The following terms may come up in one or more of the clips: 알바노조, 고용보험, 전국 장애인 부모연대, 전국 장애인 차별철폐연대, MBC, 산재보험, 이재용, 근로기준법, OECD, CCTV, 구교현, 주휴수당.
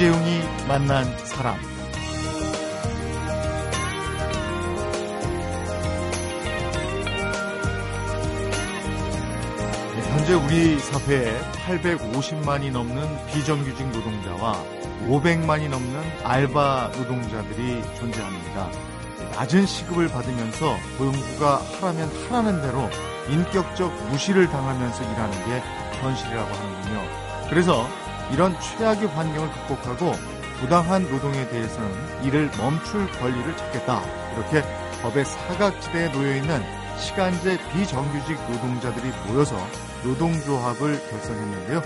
이재용이 만난 사람. 현재 우리 사회에 850만이 넘는 비정규직 노동자와 500만이 넘는 알바 노동자들이 존재합니다. 낮은 시급을 받으면서 고용주가 하라면 하라는 대로 인격적 무시를 당하면서 일하는 게 현실이라고 하는군요. 그래서 이런 최악의 환경을 극복하고 부당한 노동에 대해서는 일을 멈출 권리를 찾겠다. 이렇게 법의 사각지대에 놓여있는 시간제 비정규직 노동자들이 모여서 노동조합을 결성했는데요.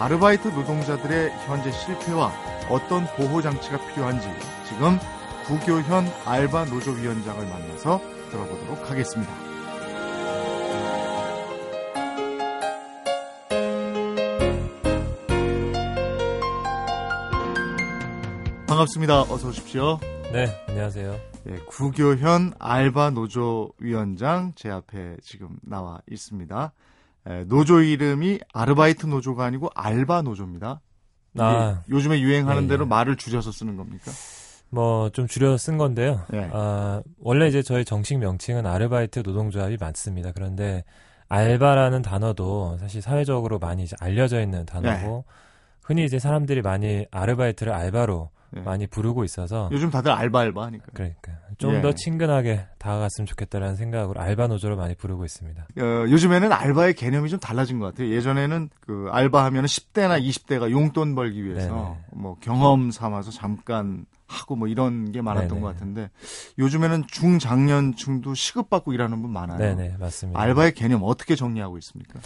아르바이트 노동자들의 현재 실패와 어떤 보호장치가 필요한지 지금 구교현 알바노조 위원장을 만나서 들어보도록 하겠습니다. 반갑습니다. 어서 오십시오. 네, 안녕하세요. 네, 구교현 알바노조 위원장 제 앞에 지금 나와 있습니다. 노조 이름이 아르바이트 노조가 아니고 알바노조입니다. 아, 요즘에 유행하는 대로 말을 줄여서 쓰는 겁니까? 뭐 좀 줄여서 쓴 건데요. 네. 아, 원래 이제 저희 정식 명칭은 아르바이트 노동조합이 맞습니다. 그런데 알바라는 단어도 사실 사회적으로 많이 이제 알려져 있는 단어고 네. 흔히 이제 사람들이 많이 아르바이트를 알바로 예. 많이 부르고 있어서 요즘 다들 알바 하니까 그러니까 좀 더 친근하게 다가갔으면 좋겠다라는 생각으로 알바 노조를 많이 부르고 있습니다. 요즘에는 알바의 개념이 좀 달라진 것 같아요. 예전에는 그 알바하면 10대나 20대가 용돈 벌기 위해서 네네. 뭐 경험 삼아서 잠깐 하고 뭐 이런 게 많았던 네네. 것 같은데 요즘에는 중장년층도 시급받고 일하는 분 많아요. 네네 맞습니다. 알바의 개념 어떻게 정리하고 있습니까?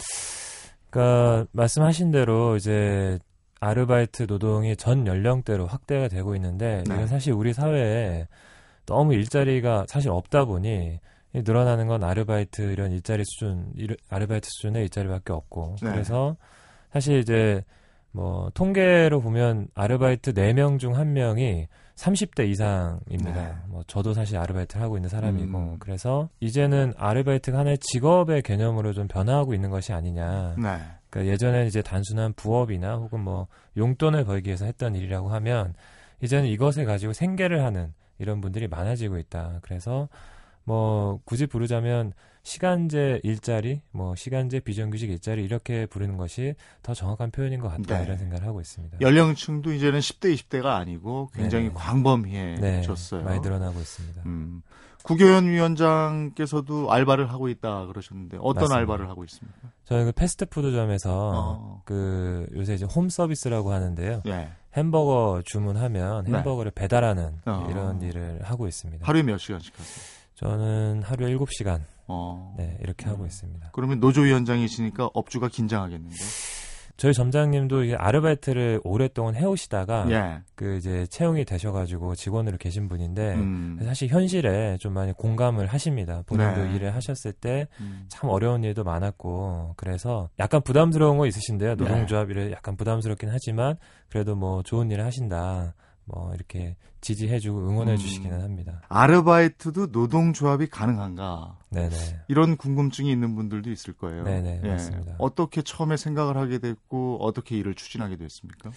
그러니까 말씀하신 대로 이제 아르바이트 노동이 전 연령대로 확대가 되고 있는데 네. 이건 사실 우리 사회에 너무 일자리가 사실 없다 보니 늘어나는 건 아르바이트 이런 일자리 수준, 아르바이트 수준의 일자리밖에 없고 네. 그래서 사실 이제 뭐 통계로 보면 아르바이트 4명 중 1명이 30대 이상입니다. 네. 뭐 저도 사실 아르바이트를 하고 있는 사람이고 그래서 이제는 아르바이트가 하나의 직업의 개념으로 좀 변화하고 있는 것이 아니냐. 네. 그러니까 예전에는 이제 단순한 부업이나 혹은 뭐 용돈을 벌기 위해서 했던 일이라고 하면 이제는 이것을 가지고 생계를 하는 이런 분들이 많아지고 있다. 그래서 뭐 굳이 부르자면 시간제 일자리, 뭐 시간제 비정규직 일자리 이렇게 부르는 것이 더 정확한 표현인 것 같다 네. 이런 생각을 하고 있습니다. 연령층도 이제는 10대, 20대가 아니고 굉장히 네. 광범위해졌어요. 네, 많이 늘어나고 있습니다. 구교현 위원장께서도 알바를 하고 있다 그러셨는데 어떤 맞습니다. 알바를 하고 있습니까? 저는 그 패스트푸드점에서 그 요새 이제 홈 서비스라고 하는데요. 네. 햄버거 주문하면 햄버거를 네. 배달하는 이런 일을 하고 있습니다. 하루에 몇 시간씩 하세요? 저는 하루에 7시간 네, 이렇게 하고 있습니다. 그러면 노조위원장이시니까 업주가 긴장하겠는데? 저희 점장님도 이제 아르바이트를 오랫동안 해오시다가 예. 그 이제 채용이 되셔가지고 직원으로 계신 분인데 사실 현실에 좀 많이 공감을 하십니다. 본인도 네. 일을 하셨을 때 참 어려운 일도 많았고 그래서 약간 부담스러운 거 있으신데요. 노동조합 일을 약간 부담스럽긴 하지만 그래도 뭐 좋은 일을 하신다. 뭐 이렇게 지지해주고 응원해주시기는 합니다. 아르바이트도 노동조합이 가능한가? 네네. 이런 궁금증이 있는 분들도 있을 거예요. 네네 예. 맞습니다. 어떻게 처음에 생각을 하게 됐고 어떻게 일을 추진하게 됐습니까?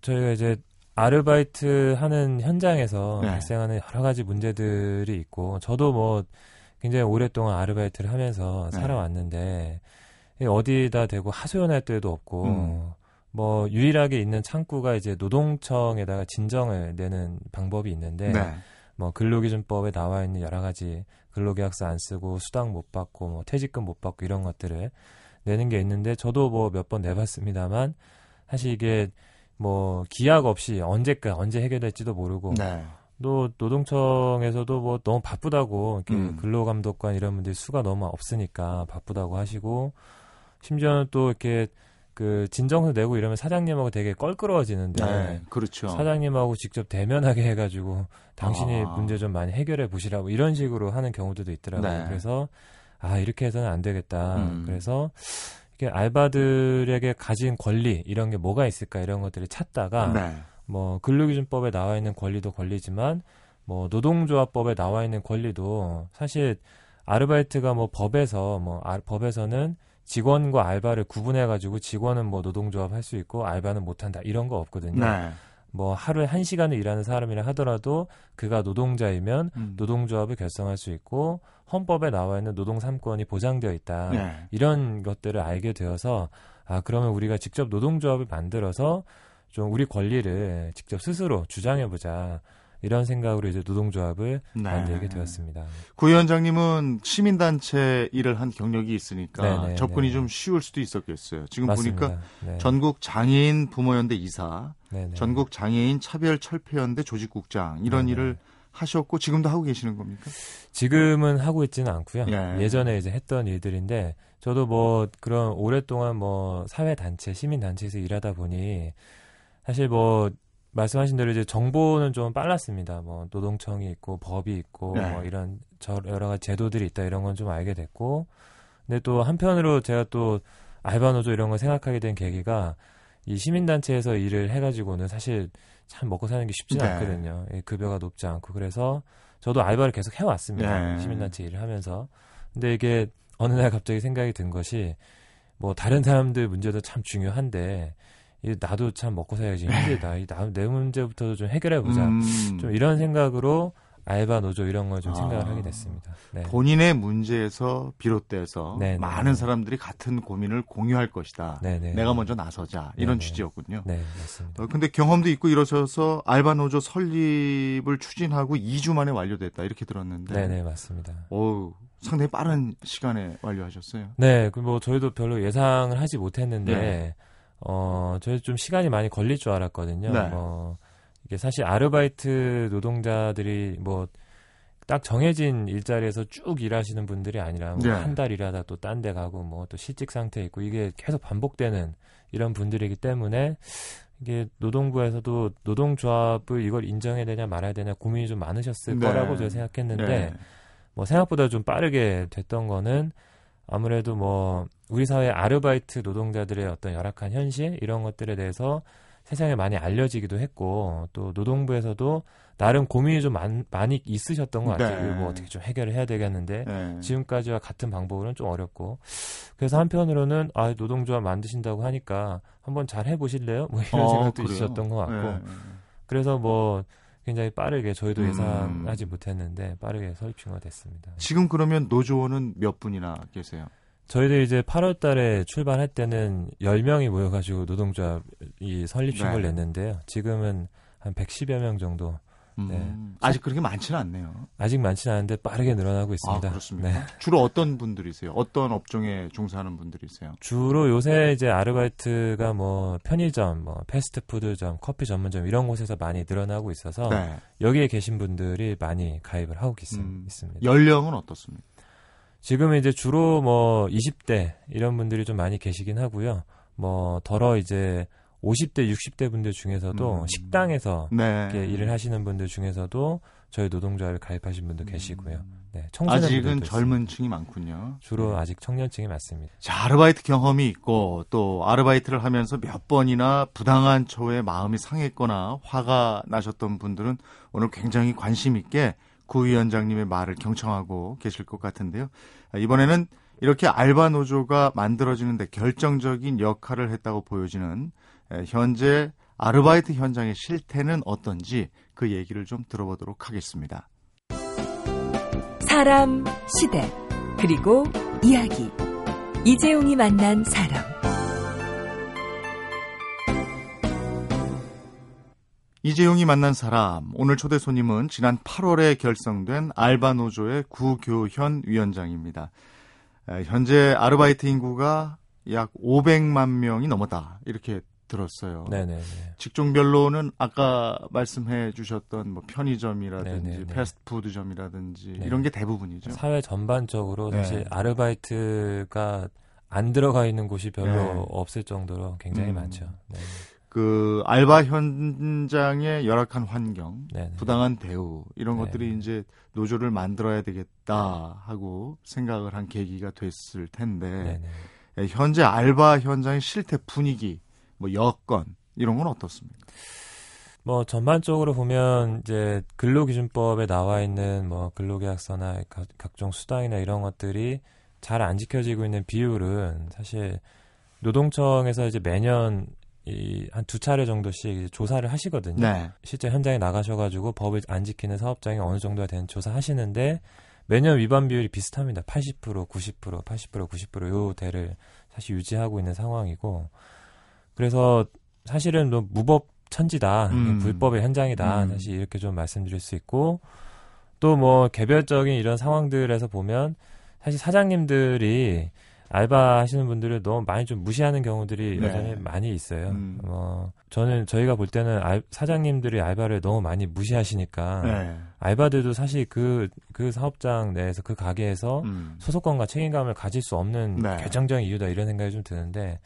저희가 이제 아르바이트 하는 현장에서 네. 발생하는 여러 가지 문제들이 있고 저도 뭐 굉장히 오랫동안 아르바이트를 하면서 네. 살아왔는데 어디다 대고 하소연할 데도 없고. 뭐 유일하게 있는 창구가 이제 노동청에다가 진정을 내는 방법이 있는데 네. 뭐 근로기준법에 나와 있는 여러 가지 근로계약서 안 쓰고 수당 못 받고 뭐 퇴직금 못 받고 이런 것들을 내는 게 있는데 저도 뭐 몇 번 내봤습니다만 사실 이게 뭐 기약 없이 언제 해결될지도 모르고 네. 또 노동청에서도 뭐 너무 바쁘다고 이렇게 근로감독관 이런 분들이 수가 너무 없으니까 바쁘다고 하시고 심지어는 또 이렇게 그 진정서 내고 이러면 사장님하고 되게 껄끄러워지는데 네, 그렇죠. 사장님하고 직접 대면하게 해가지고 당신이 문제 좀 많이 해결해 보시라고 이런 식으로 하는 경우들도 있더라고요. 네. 그래서 아 이렇게 해서는 안 되겠다. 그래서 이렇게 알바들에게 가진 권리 이런 게 뭐가 있을까 이런 것들을 찾다가 네. 뭐 근로기준법에 나와 있는 권리도 권리지만 뭐 노동조합법에 나와 있는 권리도 사실 아르바이트가 뭐 법에서는 직원과 알바를 구분해가지고 직원은 뭐 노동조합 할 수 있고 알바는 못한다 이런 거 없거든요. 네. 뭐 하루에 1시간을 일하는 사람이라 하더라도 그가 노동자이면 노동조합을 결성할 수 있고 헌법에 나와 있는 노동 3권이 보장되어 있다. 네. 이런 것들을 알게 되어서 아 그러면 우리가 직접 노동조합을 만들어서 좀 우리 권리를 직접 스스로 주장해보자. 이런 생각으로 이제 노동조합을 만들게 되었습니다. 구 위원장님은 시민단체 일을 한 경력이 있으니까 네네, 접근이 네네. 좀 쉬울 수도 있었겠어요. 지금 맞습니다. 보니까 네. 전국 장애인 부모연대 이사, 네네. 전국 장애인 차별철폐연대 조직국장 이런 네네. 일을 하셨고 지금도 하고 계시는 겁니까? 지금은 하고 있지는 않고요. 예. 예전에 이제 했던 일들인데 저도 뭐 그런 오랫동안 뭐 사회단체, 시민단체에서 일하다 보니 사실 뭐 말씀하신 대로 이제 정보는 좀 빨랐습니다. 뭐 노동청이 있고 법이 있고 네. 뭐 이런 여러 가지 제도들이 있다 이런 건 좀 알게 됐고, 근데 또 한편으로 제가 또 알바노조 이런 걸 생각하게 된 계기가 이 시민단체에서 일을 해가지고는 사실 참 먹고 사는 게 쉽지는 네. 않거든요. 급여가 높지 않고 그래서 저도 알바를 계속 해왔습니다. 네. 시민단체 일을 하면서. 근데 이게 어느 날 갑자기 생각이 든 것이 뭐 다른 사람들 문제도 참 중요한데. 나도 참 먹고 살기 힘들다. 내 문제부터 좀 해결해보자. 좀 이런 생각으로 알바 노조 이런 걸 좀 생각을 하게 됐습니다. 네. 본인의 문제에서 비롯돼서 네네. 많은 사람들이 같은 고민을 공유할 것이다. 네네. 내가 먼저 나서자. 이런 네네. 취지였군요. 네, 맞습니다. 근데 경험도 있고 이러셔서 알바 노조 설립을 추진하고 2주 만에 완료됐다. 이렇게 들었는데. 네네, 맞습니다. 어우. 상당히 빠른 시간에 완료하셨어요. 네, 뭐 저희도 별로 예상을 하지 못했는데. 네. 저희 좀 시간이 많이 걸릴 줄 알았거든요. 네. 이게 사실 아르바이트 노동자들이 뭐 딱 정해진 일자리에서 쭉 일하시는 분들이 아니라 뭐 네. 한 달 일하다 또 딴 데 가고 뭐 또 실직 상태에 있고 이게 계속 반복되는 이런 분들이기 때문에 이게 노동부에서도 노동조합을 이걸 인정해야 되냐 말아야 되냐 고민이 좀 많으셨을 네. 거라고 제가 생각했는데 네. 뭐 생각보다 좀 빠르게 됐던 거는 아무래도 뭐 우리 사회 아르바이트 노동자들의 어떤 열악한 현실 이런 것들에 대해서 세상에 많이 알려지기도 했고 또 노동부에서도 나름 고민이 좀 많이 있으셨던 것 같아요. 네. 뭐 어떻게 좀 해결을 해야 되겠는데 네. 지금까지와 같은 방법으로는 좀 어렵고 그래서 한편으로는 아 노동조합 만드신다고 하니까 한번 잘 해보실래요? 뭐 이런 생각도 그래요? 있으셨던 것 같고 네. 그래서 뭐 굉장히 빠르게 저희도 예상하지 못했는데 빠르게 설치가 됐습니다. 지금 그러면 노조원은 몇 분이나 계세요? 저희들 이제 8월 달에 출발할 때는 10명이 모여가지고 노동조합이 설립식을 네. 냈는데요. 지금은 한 110여 명 정도. 네. 아직 그렇게 많지는 않네요. 아직 많지는 않은데 빠르게 늘어나고 있습니다. 아, 그렇습니까? 네. 주로 어떤 분들이세요? 어떤 업종에 종사하는 분들이세요? 주로 요새 이제 아르바이트가 뭐 편의점, 뭐 패스트푸드점, 커피 전문점 이런 곳에서 많이 늘어나고 있어서 네. 여기에 계신 분들이 많이 가입을 하고 있습니다. 연령은 어떻습니까? 지금 이제 주로 뭐 20대 이런 분들이 좀 많이 계시긴 하고요. 뭐 더러 이제 50대, 60대 분들 중에서도 식당에서 네. 이렇게 일을 하시는 분들 중에서도 저희 노동조합에 가입하신 분도 계시고요. 네, 아직은 젊은 있습니다. 층이 많군요. 주로 네. 아직 청년층이 많습니다. 자, 아르바이트 경험이 있고 또 아르바이트를 하면서 몇 번이나 부당한 처우에 마음이 상했거나 화가 나셨던 분들은 오늘 굉장히 관심 있게 구 위원장님의 말을 경청하고 계실 것 같은데요. 이번에는 이렇게 알바노조가 만들어지는데 결정적인 역할을 했다고 보여지는 현재 아르바이트 현장의 실태는 어떤지 그 얘기를 좀 들어보도록 하겠습니다. 사람, 시대, 그리고 이야기. 이재용이 만난 사람. 이재용이 만난 사람. 오늘 초대 손님은 지난 8월에 결성된 알바노조의 구교현 위원장입니다. 현재 아르바이트 인구가 약 500만 명이 넘었다. 이렇게 들었어요. 네네. 직종별로는 아까 말씀해 주셨던 뭐 편의점이라든지 네네네. 패스트푸드점이라든지 네네. 이런 게 대부분이죠. 사회 전반적으로 네. 사실 아르바이트가 안 들어가 있는 곳이 별로 네. 없을 정도로 굉장히 많죠. 네. 그 알바 현장의 열악한 환경, 네네. 부당한 대우 이런 네네. 것들이 이제 노조를 만들어야 되겠다 하고 생각을 한 계기가 됐을 텐데 네네. 현재 알바 현장의 실태 분위기 뭐 여건 이런 건 어떻습니까? 뭐 전반적으로 보면 이제 근로기준법에 나와 있는 뭐 근로계약서나 각종 수당이나 이런 것들이 잘 안 지켜지고 있는 비율은 사실 노동청에서 이제 매년 한 2차례 정도씩 이제 조사를 하시거든요. 네. 실제 현장에 나가셔가지고 법을 안 지키는 사업장이 어느 정도가 되는 조사하시는데 매년 위반 비율이 비슷합니다. 80%, 90%, 80%, 90% 이 대를 사실 유지하고 있는 상황이고, 그래서 사실은 뭐 무법 천지다, 불법의 현장이다, 사실 이렇게 좀 말씀드릴 수 있고, 또 뭐 개별적인 이런 상황들에서 보면 사실 사장님들이 알바하시는 분들을 너무 많이 좀 무시하는 경우들이 여전히 많이 있어요. 저는 저희가 볼 때는 사장님들이 알바를 너무 많이 무시하시니까 알바들도 사실 그 사업장 내에서 그 가게에서 소속감과 책임감을 가질 수 없는 결정적인 이유다 이런 생각이 좀 드는데,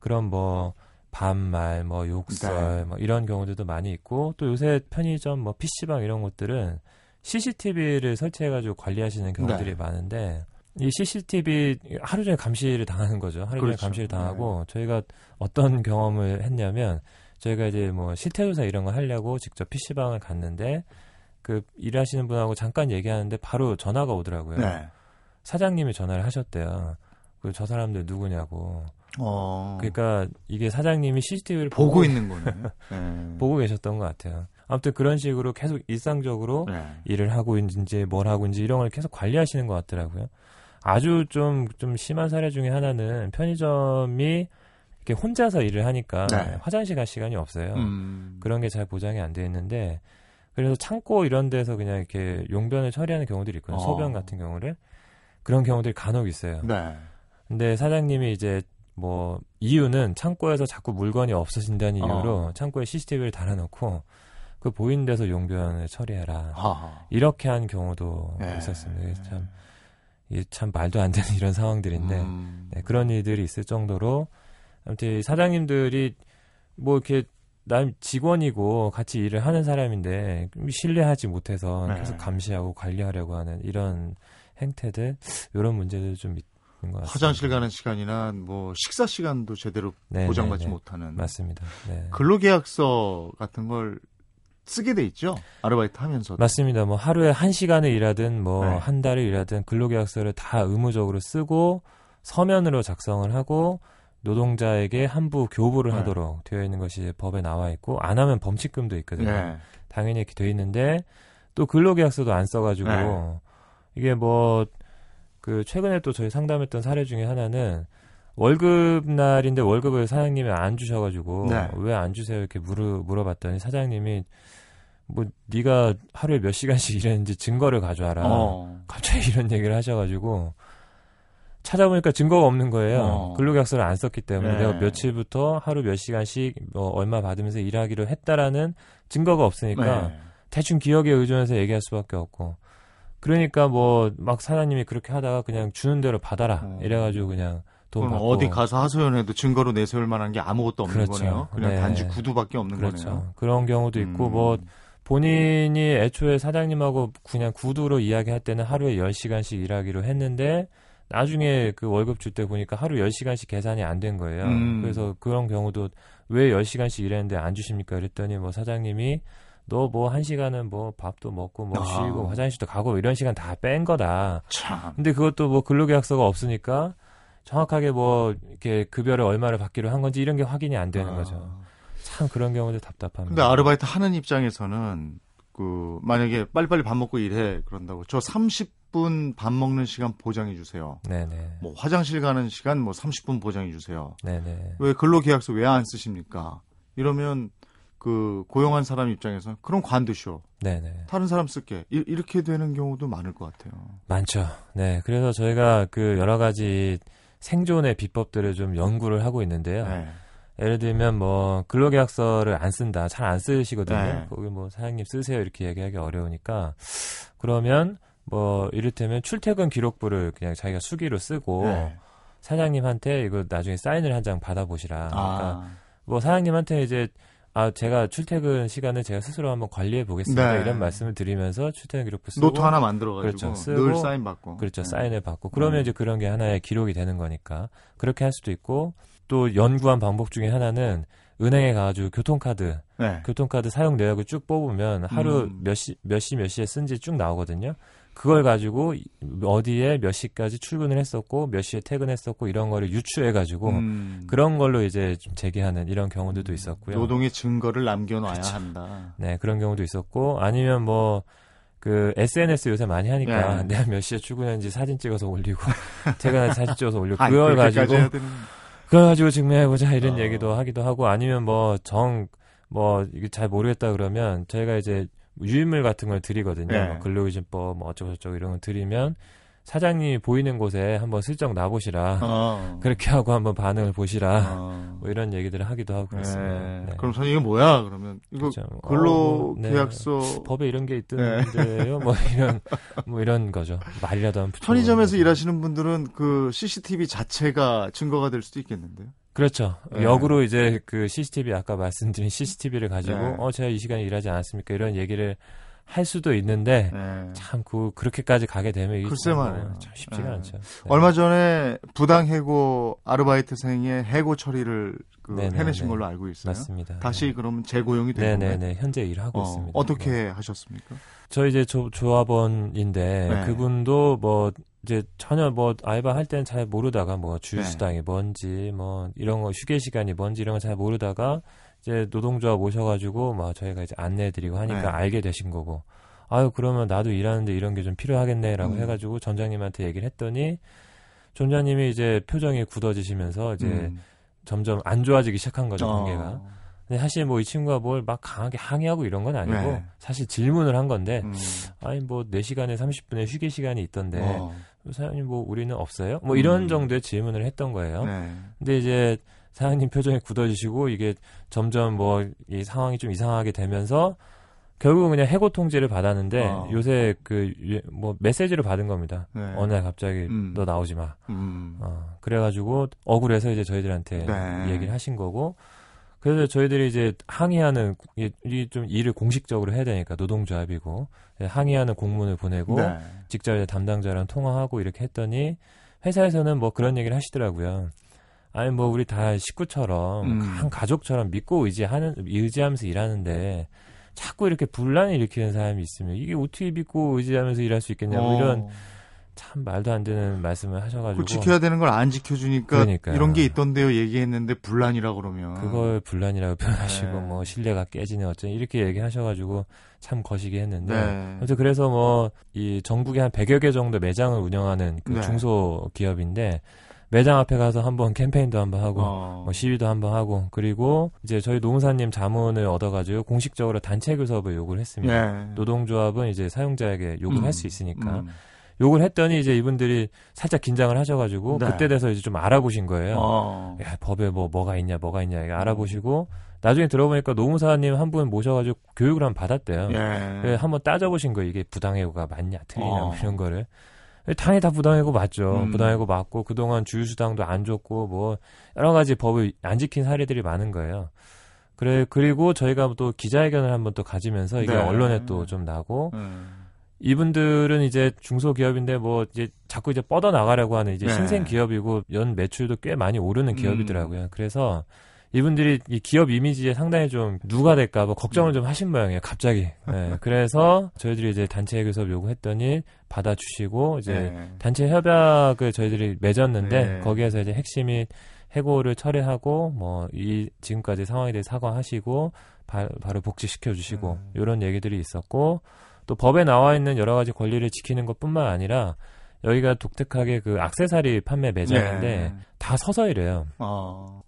그런 뭐 반말, 뭐 욕설, 뭐 이런 경우들도 많이 있고, 또 요새 편의점, 뭐 PC방 이런 곳들은 CCTV를 설치해가지고 관리하시는 경우들이 많은데, 이 CCTV 하루 종일 감시를 당하는 거죠. 하루 종일 감시를 당하고, 저희가 어떤 경험을 했냐면, 저희가 이제 뭐 실태조사 이런 거 하려고 직접 PC방을 갔는데, 그 일하시는 분하고 잠깐 얘기하는데 바로 전화가 오더라고요. 사장님이 전화를 하셨대요. 그리고 저 사람들 누구냐고. 그러니까 이게 사장님이 CCTV를 보고 있는 거네요. 보고 계셨던 것 같아요. 아무튼 그런 식으로 계속 일상적으로 일을 하고 있는지 뭘 하고 있는지 이런 걸 계속 관리하시는 것 같더라고요. 아주 좀 심한 사례 중에 하나는 편의점이 이렇게 혼자서 일을 하니까 화장실 갈 시간이 없어요. 그런 게 잘 보장이 안 돼 있는데, 그래서 창고 이런 데서 그냥 이렇게 용변을 처리하는 경우들이 있거든요. 소변 같은 경우를. 그런 경우들이 간혹 있어요. 근데 사장님이 이제 뭐 이유는 창고에서 자꾸 물건이 없어진다는 이유로 창고에 CCTV를 달아놓고 그 보이는 데서 용변을 처리해라. 이렇게 한 경우도 있었습니다. 이게 참 말도 안 되는 이런 상황들인데, 그런 일들이 있을 정도로, 아무튼 사장님들이 뭐 이렇게 남 직원이고 같이 일을 하는 사람인데 신뢰하지 못해서 계속 감시하고 관리하려고 하는 이런 행태들, 이런 문제들 좀 있는 것 같습니다. 화장실 가는 시간이나 뭐 식사 시간도 제대로 보장받지 못하는. 맞습니다. 근로계약서 같은 걸 쓰게 돼 있죠? 아르바이트 하면서. 맞습니다. 뭐 하루에 1시간을 일하든 뭐 한 달을 일하든 근로계약서를 다 의무적으로 쓰고 서면으로 작성을 하고 노동자에게 함부 교부를 하도록 되어 있는 것이 법에 나와 있고, 안 하면 범칙금도 있거든요. 당연히 이렇게 돼 있는데, 또 근로계약서도 안 써가지고 이게 뭐 그 최근에 또 저희 상담했던 사례 중에 하나는, 월급날인데 월급을 사장님이 안 주셔가지고 왜 안 주세요 이렇게 물어봤더니 사장님이 뭐 네가 하루에 몇 시간씩 일했는지 증거를 가져와라. 갑자기 이런 얘기를 하셔가지고 찾아보니까 증거가 없는 거예요. 근로계약서를 안 썼기 때문에 내가 며칠부터 하루 몇 시간씩 뭐 얼마 받으면서 일하기로 했다라는 증거가 없으니까 대충 기억에 의존해서 얘기할 수밖에 없고, 그러니까 뭐 막 사장님이 그렇게 하다가 그냥 주는 대로 받아라 이래가지고 그냥 어디 가서 하소연해도 증거로 내세울 만한 게 아무것도 없는 거네요. 그냥 단지 구두밖에 없는 거네요. 그런 경우도 있고, 뭐 본인이 애초에 사장님하고 그냥 구두로 이야기할 때는 하루에 10시간씩 일하기로 했는데 나중에 그 월급 줄 때 보니까 하루 10시간씩 계산이 안 된 거예요. 그래서 그런 경우도 왜 10시간씩 일했는데 안 주십니까? 그랬더니 뭐 사장님이 너 뭐 1시간은 뭐 밥도 먹고 뭐 쉬고 화장실도 가고 이런 시간 다 뺀 거다. 근데 그것도 뭐 근로계약서가 없으니까 정확하게 뭐 이렇게 급여를 얼마를 받기로 한 건지 이런 게 확인이 안 되는 거죠. 참 그런 경우도 답답합니다. 근데 아르바이트 하는 입장에서는 그 만약에 빨리빨리 밥 먹고 일해 그런다고 저 30분 밥 먹는 시간 보장해 주세요. 뭐 화장실 가는 시간 뭐 30분 보장해 주세요. 왜 근로계약서 왜 안 쓰십니까? 이러면 그 고용한 사람 입장에서는 그럼 관두쇼. 다른 사람 쓸게. 이렇게 되는 경우도 많을 것 같아요. 많죠. 그래서 저희가 그 여러 가지 생존의 비법들을 좀 연구를 하고 있는데요. 예를 들면 뭐 근로계약서를 안 쓴다. 잘 안 쓰시거든요. 거기 뭐 사장님 쓰세요 이렇게 얘기하기 어려우니까, 그러면 뭐 이를테면 출퇴근 기록부를 그냥 자기가 수기로 쓰고 사장님한테 이거 나중에 사인을 한 장 받아보시라. 그러니까 뭐 사장님한테 이제 제가 출퇴근 시간을 제가 스스로 한번 관리해 보겠습니다. 이런 말씀을 드리면서 출퇴근 기록부 쓰고 노트 하나 만들어가지고 늘 사인 받고. 사인을 받고. 그러면 이제 그런 게 하나의 기록이 되는 거니까 그렇게 할 수도 있고, 또 연구한 방법 중에 하나는 은행에 가가지고 교통카드, 교통카드 사용 내역을 쭉 뽑으면 하루 몇 시에 쓴지 쭉 나오거든요. 그걸 가지고 어디에 몇 시까지 출근을 했었고 몇 시에 퇴근했었고 이런 거를 유추해가지고 그런 걸로 이제 좀 제기하는 이런 경우들도 있었고요. 노동의 증거를 남겨놔야 그렇죠. 한다. 네, 그런 경우도 있었고 아니면 뭐 그 SNS 요새 많이 하니까 예. 내가 몇 시에 출근했는지 사진 찍어서 올리고 퇴근한 사진 찍어서 올리고 그걸 가지고 증명해보자 이런 얘기도 하기도 하고 아니면 뭐 이게 잘 모르겠다 그러면 저희가 이제 유인물 같은 걸 드리거든요. 네. 근로기준법 뭐 어쩌고저쩌고 이런 걸 드리면 사장님이 보이는 곳에 한번 슬쩍 놔보시라. 그렇게 하고 한번 반응을 보시라. 뭐 이런 얘기들을 하기도 하고 있습니다. 네. 네. 그럼 선생님 이거 뭐야? 그러면 이거 그렇죠. 근로계약서 네. 법에 이런 게 있던데요. 네. 이런 거죠. 말이라도 한번 붙여. 편의점에서 일하시는 분들은 그 CCTV 자체가 증거가 될 수도 있겠는데요. 그렇죠. 네. 역으로 이제 그 CCTV, 아까 말씀드린 CCTV를 가지고, 네. 제가 이 시간에 일하지 않았습니까? 이런 얘기를 할 수도 있는데, 네. 참, 그렇게까지 가게 되면 글쎄 말이에요. 참 쉽지가 않죠. 네. 얼마 전에 부당해고 아르바이트생의 해고 처리를 해내신 걸로 알고 있어요. 맞습니다. 다시 그럼 재고용이 된 건가요? 네네네. 현재 일하고 있습니다. 어떻게 하셨습니까? 저 이제 조합원인데, 그분도 이제 전혀 알바 할 때는 잘 모르다가 주휴수당이 뭔지 이런 거 휴게 시간이 뭔지 이런 거 잘 모르다가 이제 노동조합 오셔가지고 저희가 이제 안내해드리고 하니까 알게 되신 거고 아유 그러면 나도 일하는데 이런 게 좀 필요하겠네라고 해가지고 전장님한테 얘기를 했더니 전장님이 이제 표정이 굳어지시면서 이제 점점 안 좋아지기 시작한 거죠 관계가. 근데 사실 이 친구가 뭘 막 강하게 항의하고 이런 건 아니고 사실 질문을 한 건데 아니 4시간에 30분의 휴게 시간이 있던데 사장님 우리는 없어요? 이런 정도의 질문을 했던 거예요. 근데 이제 사장님 표정이 굳어지시고 이게 점점 이 상황이 좀 이상하게 되면서 결국은 그냥 해고 통지를 받았는데 요새 메시지를 받은 겁니다. 어느 날 갑자기 너 나오지 마. 그래가지고 억울해서 이제 저희들한테 얘기를 하신 거고 그래서 저희들이 이제 항의하는 좀 일을 공식적으로 해야 되니까 노동조합이고 항의하는 공문을 보내고 직접 이제 담당자랑 통화하고 이렇게 했더니 회사에서는 그런 얘기를 하시더라고요. 아니 우리 다 식구처럼 한 가족처럼 믿고 의지하면서 일하는데 자꾸 이렇게 분란을 일으키는 사람이 있으면 이게 어떻게 믿고 의지하면서 일할 수 있겠냐고 이런. 참 말도 안 되는 말씀을 하셔가지고 지켜야 되는 걸 안 지켜주니까 그러니까요. 이런 게 있던데요 얘기했는데 분란이라고 그러면 그걸 분란이라고 표현하시고 신뢰가 깨지네 어쩌니 이렇게 얘기하셔가지고 참 거시기 했는데 아무튼 그래서 이 전국에 한 100여 개 정도 매장을 운영하는 중소기업인데 매장 앞에 가서 한번 캠페인도 한번 하고 시위도 한번 하고 그리고 이제 저희 노무사님 자문을 얻어가지고 공식적으로 단체 교섭을 요구를 했습니다. 노동조합은 이제 사용자에게 요구를 할 수 있으니까 욕을 했더니 이제 이분들이 살짝 긴장을 하셔가지고 그때 돼서 이제 좀 알아보신 거예요. 야, 법에 뭐가 있냐 알아보시고 나중에 들어보니까 노무사님 한 분 모셔가지고 교육을 한번 받았대요. 한번 따져보신 거예요. 이게 부당해고가 맞냐 틀리냐 이런 거를. 당연히 다 부당해고 맞죠. 부당해고 맞고 그동안 주휴수당도 안 줬고 여러 가지 법을 안 지킨 사례들이 많은 거예요. 그리고 저희가 또 기자회견을 한번 또 가지면서 이게 언론에 또 좀 나고 이분들은 이제 중소기업인데 이제 자꾸 이제 뻗어나가려고 하는 이제 신생 기업이고 연 매출도 꽤 많이 오르는 기업이더라고요. 그래서 이분들이 이 기업 이미지에 상당히 좀 누가 될까 걱정을 좀 하신 모양이에요. 갑자기. 그래서 저희들이 이제 단체 교섭 요구했더니 받아주시고 이제 단체 협약을 저희들이 맺었는데 거기에서 이제 핵심이 해고를 철회하고 이 지금까지 상황에 대해 사과하시고 바로 복직시켜 주시고 이런 얘기들이 있었고 또 법에 나와 있는 여러 가지 권리를 지키는 것뿐만 아니라 여기가 독특하게 액세서리 판매 매장인데 다 서서 일해요.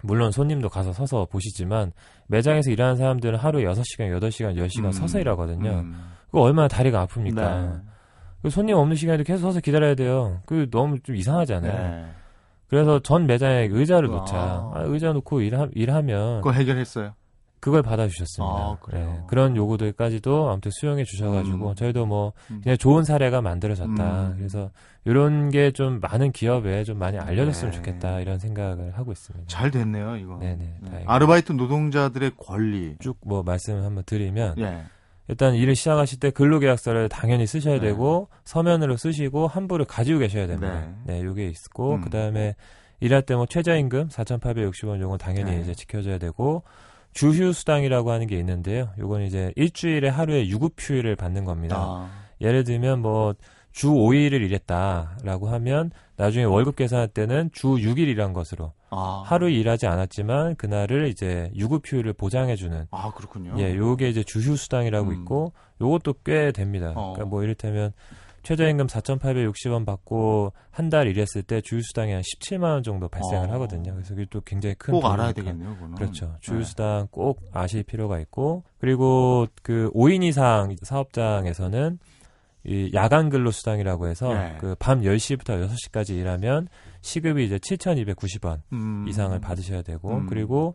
물론 손님도 가서 서서 보시지만 매장에서 일하는 사람들은 하루에 6시간, 8시간, 10시간 서서 일하거든요. 그거 얼마나 다리가 아픕니까? 손님 없는 시간에도 계속 서서 기다려야 돼요. 너무 좀 이상하잖아요. 그래서 전 매장에 의자를 놓자. 의자 놓고 일하면 그거 해결했어요? 그걸 받아주셨습니다. 그런 요구들까지도 아무튼 수용해 주셔가지고 저희도 그냥 좋은 사례가 만들어졌다. 그래서 이런 게 좀 많은 기업에 좀 많이 알려졌으면 좋겠다 이런 생각을 하고 있습니다. 잘 됐네요 이거. 네네. 아르바이트 노동자들의 권리 쭉 말씀을 한번 드리면 일단 일을 시작하실 때 근로계약서를 당연히 쓰셔야 되고 서면으로 쓰시고 함부로 가지고 계셔야 됩니다. 네, 요게 있고 그 다음에 일할 때 최저임금 4,860원 요건 당연히 이제 지켜줘야 되고 주휴수당이라고 하는 게 있는데요. 요건 이제 일주일에 하루에 유급휴일을 받는 겁니다. 예를 들면 뭐 주 5일을 일했다라고 하면 나중에 월급 계산할 때는 주 6일이란 것으로 하루 일하지 않았지만 그날을 이제 유급휴일을 보장해주는. 아, 그렇군요. 예, 요게 이제 주휴수당이라고 있고 요것도 꽤 됩니다. 그러니까 뭐 이를테면 최저임금 4,860원 받고 한 달 일했을 때 주휴수당이 한 17만 원 정도 발생을 하거든요. 그래서 이게 또 굉장히 큰 꼭 알아야 되겠네요, 그거는. 그렇죠. 주휴수당 네. 꼭 아실 필요가 있고 그리고 그 5인 이상 사업장에서는 이 야간 근로 수당이라고 해서 네. 그 밤 10시부터 6시까지 일하면 시급이 이제 7,290원 이상을 받으셔야 되고 그리고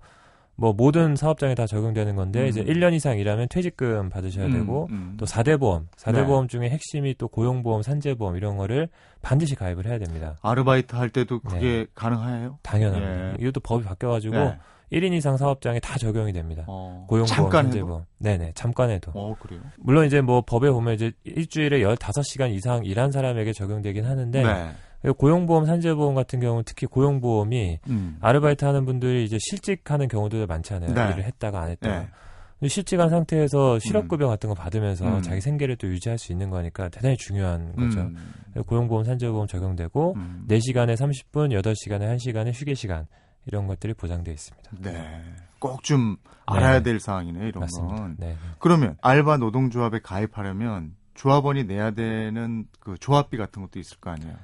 뭐 모든 사업장에 다 적용되는 건데 이제 1년 이상 일하면 퇴직금 받으셔야 되고 또 4대 보험, 4대 네. 보험 중에 핵심이 또 고용보험, 산재보험 이런 거를 반드시 가입을 해야 됩니다. 아르바이트 할 때도 그게 네. 가능해요? 당연합니다. 예. 이것도 법이 바뀌어가지고 예. 1인 이상 사업장에 다 적용이 됩니다. 고용보험, 산재보험. 네네, 잠깐 해도. 그래요? 물론 이제 뭐 법에 보면 이제 일주일에 15시간 이상 일한 사람에게 적용되긴 하는데 네. 고용보험, 산재보험 같은 경우는 특히 고용보험이 아르바이트 하는 분들이 이제 실직하는 경우도 많잖아요. 네. 일을 했다가 안 했다가. 네. 실직한 상태에서 실업급여 같은 거 받으면서 자기 생계를 또 유지할 수 있는 거니까 대단히 중요한 거죠. 고용보험, 산재보험 적용되고 4시간에 30분, 8시간에 1시간에 휴게시간 이런 것들이 보장되어 있습니다. 네. 꼭 좀 알아야 네. 될 사항이네요. 이런 맞습니다. 건. 네. 그러면 알바 노동조합에 가입하려면 조합원이 내야 되는 그 조합비 같은 것도 있을 거 아니에요?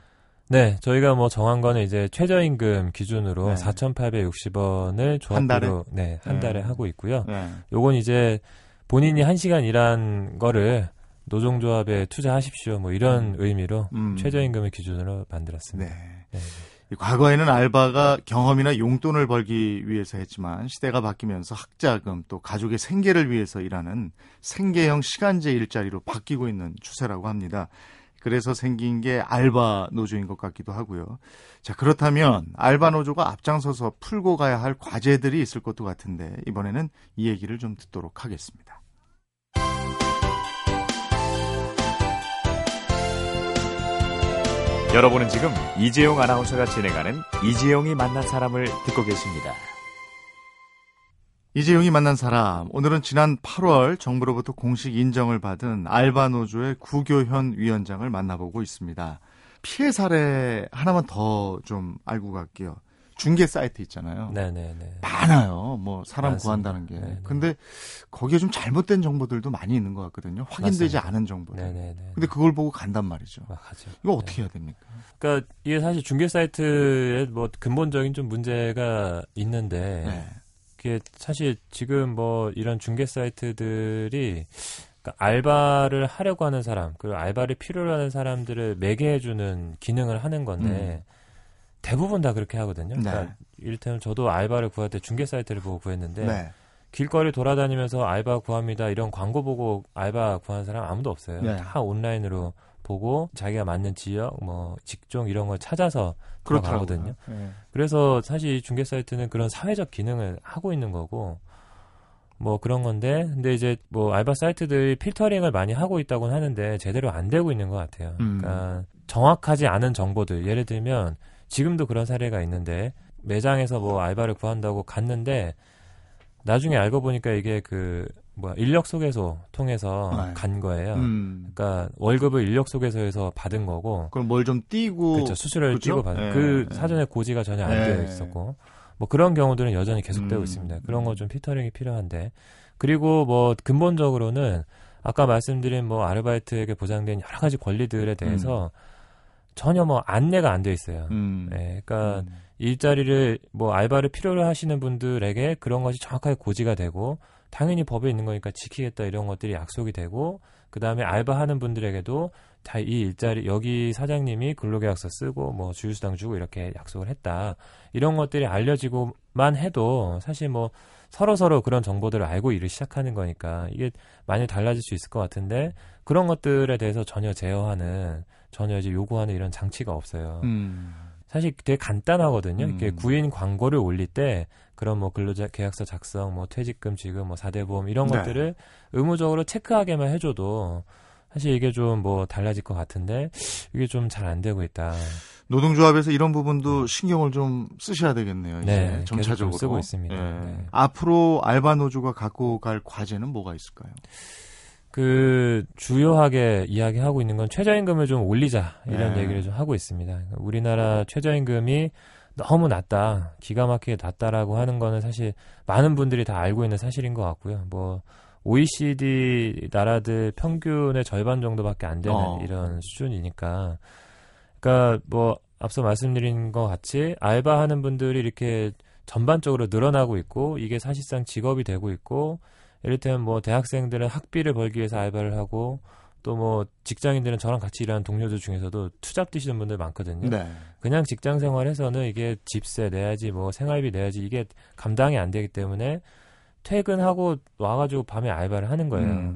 네, 저희가 뭐 정한 거는 이제 최저임금 기준으로 네. 4,860원을 조합비로 한 달에, 네, 한 달에 하고 있고요. 네. 요건 이제 본인이 1시간 일한 거를 노동조합에 투자하십시오. 뭐 이런 의미로 최저임금을 기준으로 만들었습니다. 네. 네. 과거에는 알바가 경험이나 용돈을 벌기 위해서 했지만 시대가 바뀌면서 학자금 또 가족의 생계를 위해서 일하는 생계형 시간제 일자리로 바뀌고 있는 추세라고 합니다. 그래서 생긴 게 알바 노조인 것 같기도 하고요. 자, 그렇다면 알바 노조가 앞장서서 풀고 가야 할 과제들이 있을 것도 같은데 이번에는 이 얘기를 좀 듣도록 하겠습니다. 여러분은 지금 이재용 아나운서가 진행하는 이재용이 만난 사람을 듣고 계십니다. 이재용이 만난 사람, 오늘은 지난 8월 정부로부터 공식 인정을 받은 알바노조의 구교현 위원장을 만나보고 있습니다. 피해 사례 하나만 더 좀 알고 갈게요. 중개 사이트 있잖아요. 네네네. 많아요. 뭐 사람 맞습니다. 구한다는 게. 네네. 근데 거기에 좀 잘못된 정보들도 많이 있는 것 같거든요. 확인되지 맞습니다. 않은 정보들. 네네네. 근데 그걸 보고 간단 말이죠. 맞아요. 이거 어떻게 네. 해야 됩니까? 그러니까 이게 사실 중개 사이트에 뭐 근본적인 좀 문제가 있는데. 네. 사실 지금 뭐 이런 중개 사이트들이 알바를 하려고 하는 사람 그리고 알바를 필요로 하는 사람들을 매개해주는 기능을 하는 건데 대부분 다 그렇게 하거든요. 네. 그러니까 이를테면 저도 알바를 구할 때 중개 사이트를 보고 구했는데 네. 길거리 돌아다니면서 알바 구합니다 이런 광고 보고 알바 구하는 사람 아무도 없어요. 네. 다 온라인으로 보고 자기가 맞는 지역, 뭐 직종 이런 걸 찾아서 들어가거든요. 네. 그래서 사실 중개 사이트는 그런 사회적 기능을 하고 있는 거고 뭐 그런 건데 근데 이제 뭐 알바 사이트들이 필터링을 많이 하고 있다고는 하는데 제대로 안 되고 있는 것 같아요. 그러니까 정확하지 않은 정보들 예를 들면 지금도 그런 사례가 있는데 매장에서 뭐 알바를 구한다고 갔는데 나중에 알고 보니까 이게 그 인력소개소 통해서 네. 간 거예요. 그러니까 월급을 인력소개소에서 받은 거고. 그럼 뭘 좀 띄고. 그렇죠. 수수료를 그렇죠? 띄고 받은. 네. 그 사전에 고지가 전혀 안 되어 있었고. 뭐 그런 경우들은 여전히 계속되고 있습니다. 그런 거 좀 필터링이 필요한데. 그리고 뭐 근본적으로는 아까 말씀드린 뭐 아르바이트에게 보장된 여러 가지 권리들에 대해서 전혀 뭐 안내가 안 되어 있어요. 네. 그러니까 일자리를 뭐 알바를 필요로 하시는 분들에게 그런 것이 정확하게 고지가 되고. 당연히 법에 있는 거니까 지키겠다 이런 것들이 약속이 되고 그 다음에 알바하는 분들에게도 다 이 일자리 여기 사장님이 근로계약서 쓰고 뭐 주휴수당 주고 이렇게 약속을 했다 이런 것들이 알려지고만 해도 사실 뭐 서로서로 그런 정보들을 알고 일을 시작하는 거니까 이게 많이 달라질 수 있을 것 같은데 그런 것들에 대해서 전혀 제어하는 전혀 이제 요구하는 이런 장치가 없어요. 사실 되게 간단하거든요. 이렇게 구인 광고를 올릴 때 그런 뭐 근로계약서 작성, 뭐 퇴직금 지급, 뭐 4대 보험 이런 네. 것들을 의무적으로 체크하게만 해줘도 사실 이게 좀 뭐 달라질 것 같은데 이게 좀 잘 안 되고 있다. 노동조합에서 이런 부분도 신경을 좀 쓰셔야 되겠네요. 네, 점차적으로 계속 쓰고 있습니다. 네. 네. 앞으로 알바노조가 갖고 갈 과제는 뭐가 있을까요? 그 주요하게 이야기하고 있는 건 최저임금을 좀 올리자 이런 네. 얘기를 좀 하고 있습니다. 우리나라 최저임금이 너무 낮다, 기가 막히게 낮다라고 하는 거는 사실 많은 분들이 다 알고 있는 사실인 것 같고요. 뭐 OECD 나라들 평균의 절반 정도밖에 안 되는 이런 수준이니까, 그러니까 뭐 앞서 말씀드린 것 같이 알바하는 분들이 이렇게 전반적으로 늘어나고 있고 이게 사실상 직업이 되고 있고, 이를테면 뭐 대학생들은 학비를 벌기 위해서 알바를 하고, 또 뭐 직장인들은 저랑 같이 일하는 동료들 중에서도 투잡 뛰시는 분들 많거든요. 네. 그냥 직장 생활에서는 이게 집세 내야지 뭐 생활비 내야지 이게 감당이 안 되기 때문에 퇴근하고 와가지고 밤에 알바를 하는 거예요.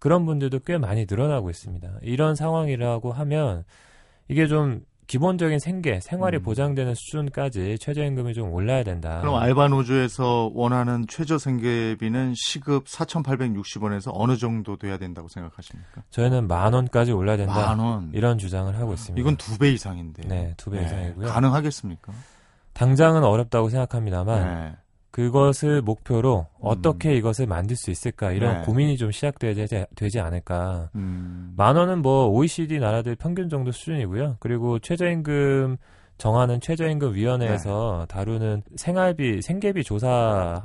그런 분들도 꽤 많이 늘어나고 있습니다. 이런 상황이라고 하면 이게 좀 기본적인 생계, 생활이 보장되는 수준까지 최저임금이 좀 올라야 된다. 그럼 알바노조에서 원하는 최저생계비는 시급 4,860원에서 어느 정도 돼야 된다고 생각하십니까? 저희는 10,000원까지 올라야 된다. 10,000원. 이런 주장을 하고 있습니다. 이건 2배 이상인데. 네, 2배 네, 이상이고요. 가능하겠습니까? 당장은 어렵다고 생각합니다만 네. 그것을 목표로 어떻게 이것을 만들 수 있을까, 이런 네. 고민이 좀 시작되지 않을까. 10,000원은 뭐 OECD 나라들 평균 정도 수준이고요. 그리고 최저임금 정하는 최저임금위원회에서 네. 다루는 생활비, 생계비 조사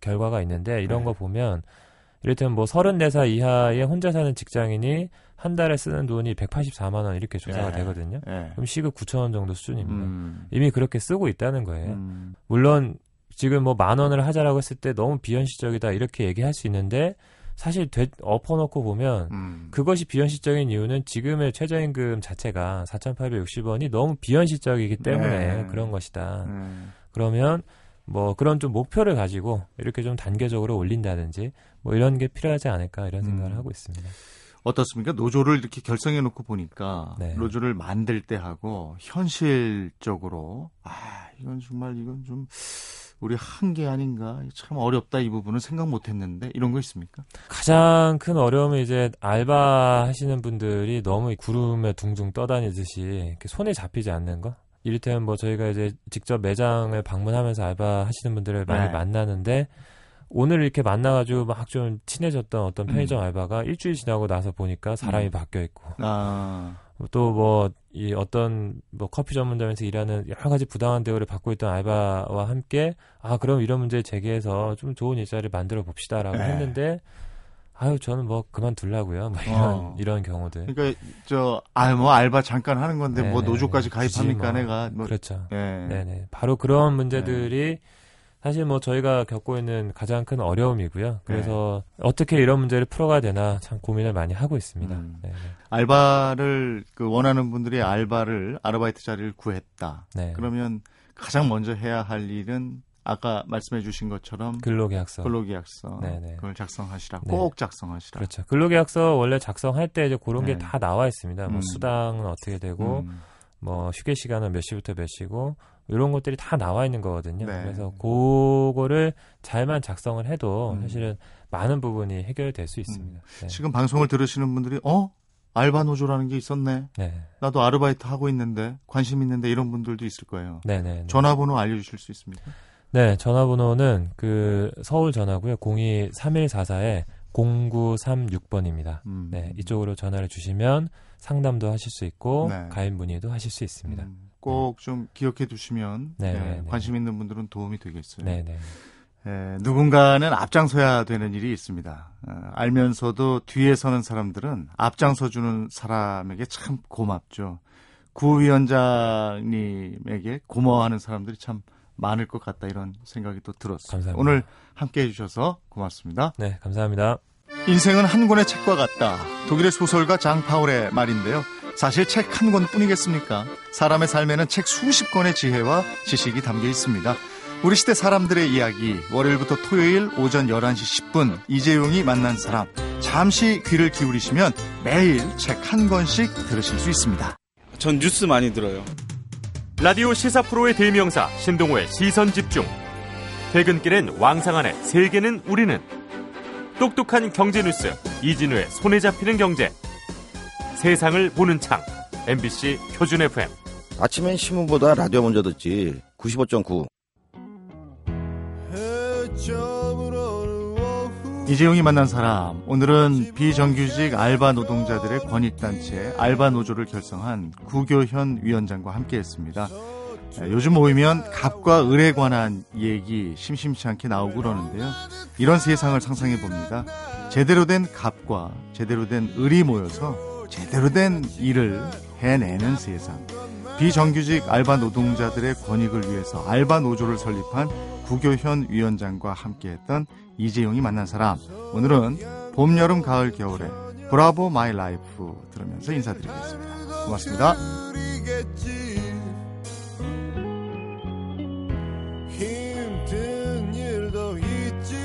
결과가 있는데, 이런 네. 거 보면 이를테면 뭐 34살 이하의 혼자 사는 직장인이 한 달에 쓰는 돈이 184만 원 이렇게 조사가 예, 되거든요. 예. 그럼 시급 9,000원 정도 수준입니다. 이미 그렇게 쓰고 있다는 거예요. 물론 지금 뭐 10,000원을 하자라고 했을 때 너무 비현실적이다 이렇게 얘기할 수 있는데, 사실 엎어놓고 보면 그것이 비현실적인 이유는 지금의 최저임금 자체가 4,860원이 너무 비현실적이기 때문에 네. 그런 것이다. 그러면 뭐 그런 좀 목표를 가지고 이렇게 좀 단계적으로 올린다든지 뭐 이런 게 필요하지 않을까, 이런 생각을 하고 있습니다. 어떻습니까? 노조를 이렇게 결성해놓고 보니까 네. 노조를 만들 때 하고 현실적으로 이건 정말 이건 좀 우리 한계 아닌가, 참 어렵다, 이 부분은 생각 못했는데, 이런 거 있습니까? 가장 큰 어려움은 이제 알바 하시는 분들이 너무 구름에 둥둥 떠다니듯이 이렇게 손에 잡히지 않는 거? 이를테면 뭐 저희가 이제 직접 매장을 방문하면서 알바 하시는 분들을 많이 네. 만나는데, 오늘 이렇게 만나가지고 막 좀 친해졌던 어떤 편의점 알바가 일주일 지나고 나서 보니까 사람이 바뀌어 있고, 또 뭐 이 어떤 뭐 커피 전문점에서 일하는 여러 가지 부당한 대우를 받고 있던 알바와 함께 그럼 이런 문제 제기해서 좀 좋은 일자리를 만들어 봅시다라고 네. 했는데, 저는 뭐 그만둘라고요. 뭐 이런 경우들. 그러니까 알바 잠깐 하는 건데 네, 뭐 노조까지 가입합니까 뭐, 내가. 뭐. 그렇죠. 네. 네네. 바로 그런 문제들이 네. 사실 뭐 저희가 겪고 있는 가장 큰 어려움이고요. 그래서 네. 어떻게 이런 문제를 풀어가야 되나 참 고민을 많이 하고 있습니다. 네. 알바를 원하는 분들이 아르바이트 자리를 구했다. 네. 그러면 가장 먼저 해야 할 일은 아까 말씀해 주신 것처럼 근로계약서 네네. 그걸 작성하시라. 네. 꼭 작성하시라. 그렇죠. 근로계약서 원래 작성할 때 이제 그런 네. 게 다 나와 있습니다. 뭐 수당은 어떻게 되고 뭐 휴게 시간은 몇 시부터 몇 시고, 이런 것들이 다 나와 있는 거거든요. 네. 그래서 그거를 잘만 작성을 해도 사실은 많은 부분이 해결될 수 있습니다. 네. 지금 방송을 들으시는 분들이 알바노조라는 게 있었네. 네. 나도 아르바이트 하고 있는데, 관심 있는데, 이런 분들도 있을 거예요. 네네. 전화번호 알려주실 수 있습니까? 네, 전화번호는 그 서울 전화고요. 02-3144-0936번입니다. 네, 이쪽으로 전화를 주시면 상담도 하실 수 있고 네. 가입 문의도 하실 수 있습니다. 꼭 좀 기억해 두시면 네, 관심 있는 분들은 도움이 되겠어요. 네네. 누군가는 앞장서야 되는 일이 있습니다. 알면서도 뒤에 서는 사람들은 앞장서주는 사람에게 참 고맙죠. 구위원장님에게 고마워하는 사람들이 참 많을 것 같다, 이런 생각이 또 들었어요. 감사합니다. 오늘 함께해 주셔서 고맙습니다. 네, 감사합니다. 인생은 한 권의 책과 같다. 독일의 소설가 장 파울의 말인데요. 사실 책 한 권뿐이겠습니까? 사람의 삶에는 책 수십 권의 지혜와 지식이 담겨 있습니다. 우리 시대 사람들의 이야기, 월요일부터 토요일 오전 11시 10분 이재용이 만난 사람. 잠시 귀를 기울이시면 매일 책 한 권씩 들으실 수 있습니다. 전 뉴스 많이 들어요. 라디오 시사 프로의 대명사 신동호의 시선집중. 퇴근길엔 왕상한의 세계는 우리는. 똑똑한 경제 뉴스 이진우의 손에 잡히는 경제. 세상을 보는 창 MBC 표준 FM. 아침엔 신문보다 라디오 먼저 듣지. 95.9. 이재용이 만난 사람, 오늘은 비정규직 알바 노동자들의 권익단체 알바노조를 결성한 구교현 위원장과 함께했습니다. 요즘 모이면 갑과 을에 관한 얘기 심심치 않게 나오고 그러는데요. 이런 세상을 상상해봅니다. 제대로 된 갑과 제대로 된 을이 모여서 제대로 된 일을 해내는 세상. 비정규직 알바 노동자들의 권익을 위해서 알바 노조를 설립한 구교현 위원장과 함께했던 이재용이 만난 사람. 오늘은 봄, 여름, 가을, 겨울에 브라보 마이 라이프 들으면서 인사드리겠습니다. 고맙습니다. 힘든 일도 있지.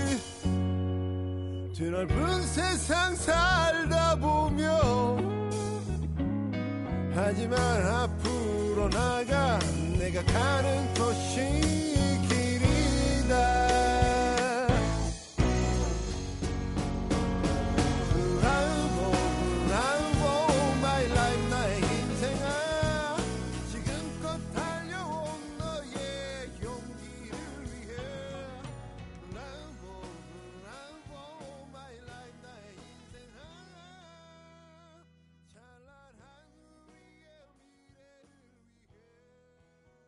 드넓은 세상 살다 보면 하지만 앞으로 나가 내가 가는 곳이 길이다.